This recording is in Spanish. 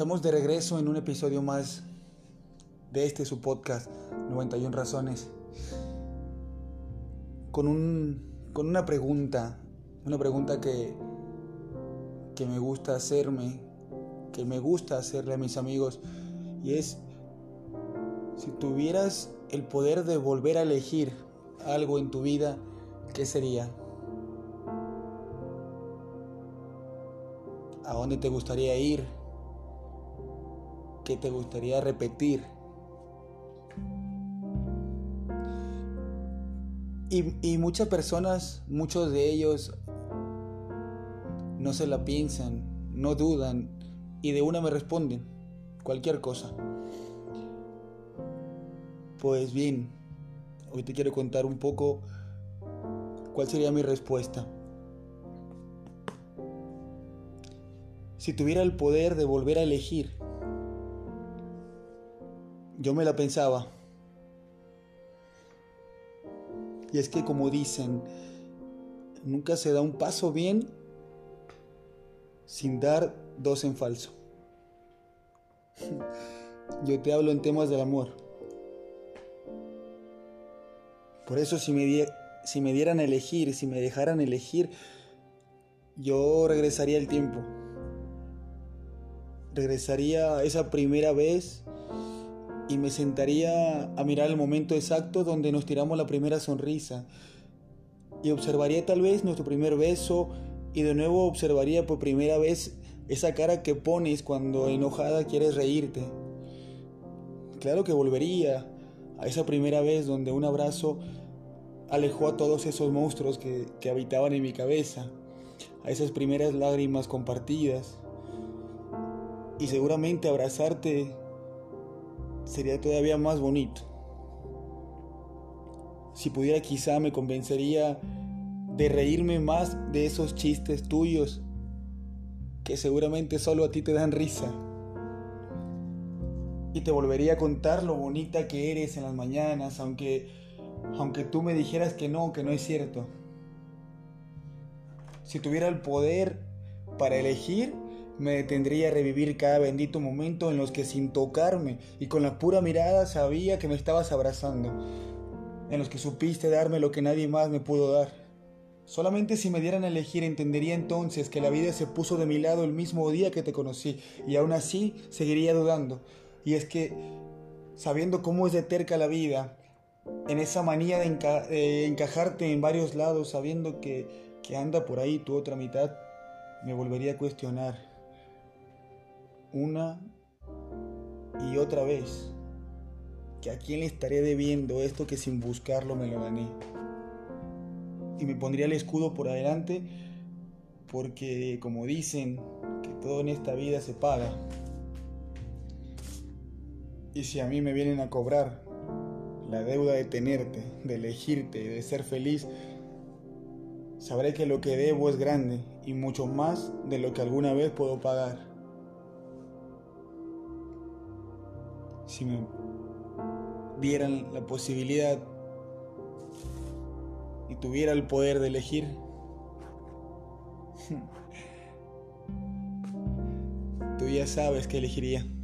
Estamos de regreso en un episodio más de este su podcast 91 razones con una pregunta, que me gusta hacerme, que me gusta hacerle a mis amigos, y es: si tuvieras el poder de volver a elegir algo en tu vida, ¿qué sería? ¿A dónde te gustaría ir? ¿Qué te gustaría repetir? Y muchas personas, muchos de ellos no se la piensan, no dudan, y de una me responden: cualquier cosa. Pues bien, hoy te quiero contar un poco cuál sería mi respuesta. Si tuviera el poder de volver a elegir, yo me la pensaba. Y es que, como dicen, nunca se da un paso bien sin dar dos en falso. Yo te hablo en temas del amor. Por eso, si me dieran a elegir, si me dejaran elegir, yo regresaría el tiempo. Regresaría esa primera vez y me sentaría a mirar el momento exacto donde nos tiramos la primera sonrisa, y observaría tal vez nuestro primer beso, y de nuevo observaría por primera vez esa cara que pones cuando enojada quieres reírte. Claro que volvería a esa primera vez donde un abrazo alejó a todos esos monstruos que habitaban en mi cabeza, a esas primeras lágrimas compartidas. Y seguramente abrazarte sería todavía más bonito. Si pudiera, quizá me convencería de reírme más de esos chistes tuyos que seguramente solo a ti te dan risa. Y te volvería a contar lo bonita que eres en las mañanas, aunque tú me dijeras que no es cierto. Si tuviera el poder para elegir, me detendría a revivir cada bendito momento en los que, sin tocarme y con la pura mirada, sabía que me estabas abrazando, en los que supiste darme lo que nadie más me pudo dar. Solamente si me dieran a elegir, entendería entonces que la vida se puso de mi lado el mismo día que te conocí, y aún así seguiría dudando. Y es que, sabiendo cómo es de terca la vida, en esa manía de encajarte en varios lados, sabiendo que anda por ahí tu otra mitad, me volvería a cuestionar una y otra vez que a quién le estaré debiendo esto que sin buscarlo me lo gané. Y me pondría el escudo por adelante, porque, como dicen, que todo en esta vida se paga. Y si a mí me vienen a cobrar la deuda de tenerte, de elegirte y de ser feliz, sabré que lo que debo es grande y mucho más de lo que alguna vez puedo pagar. Si me dieran la posibilidad y tuviera el poder de elegir, tú ya sabes qué elegiría.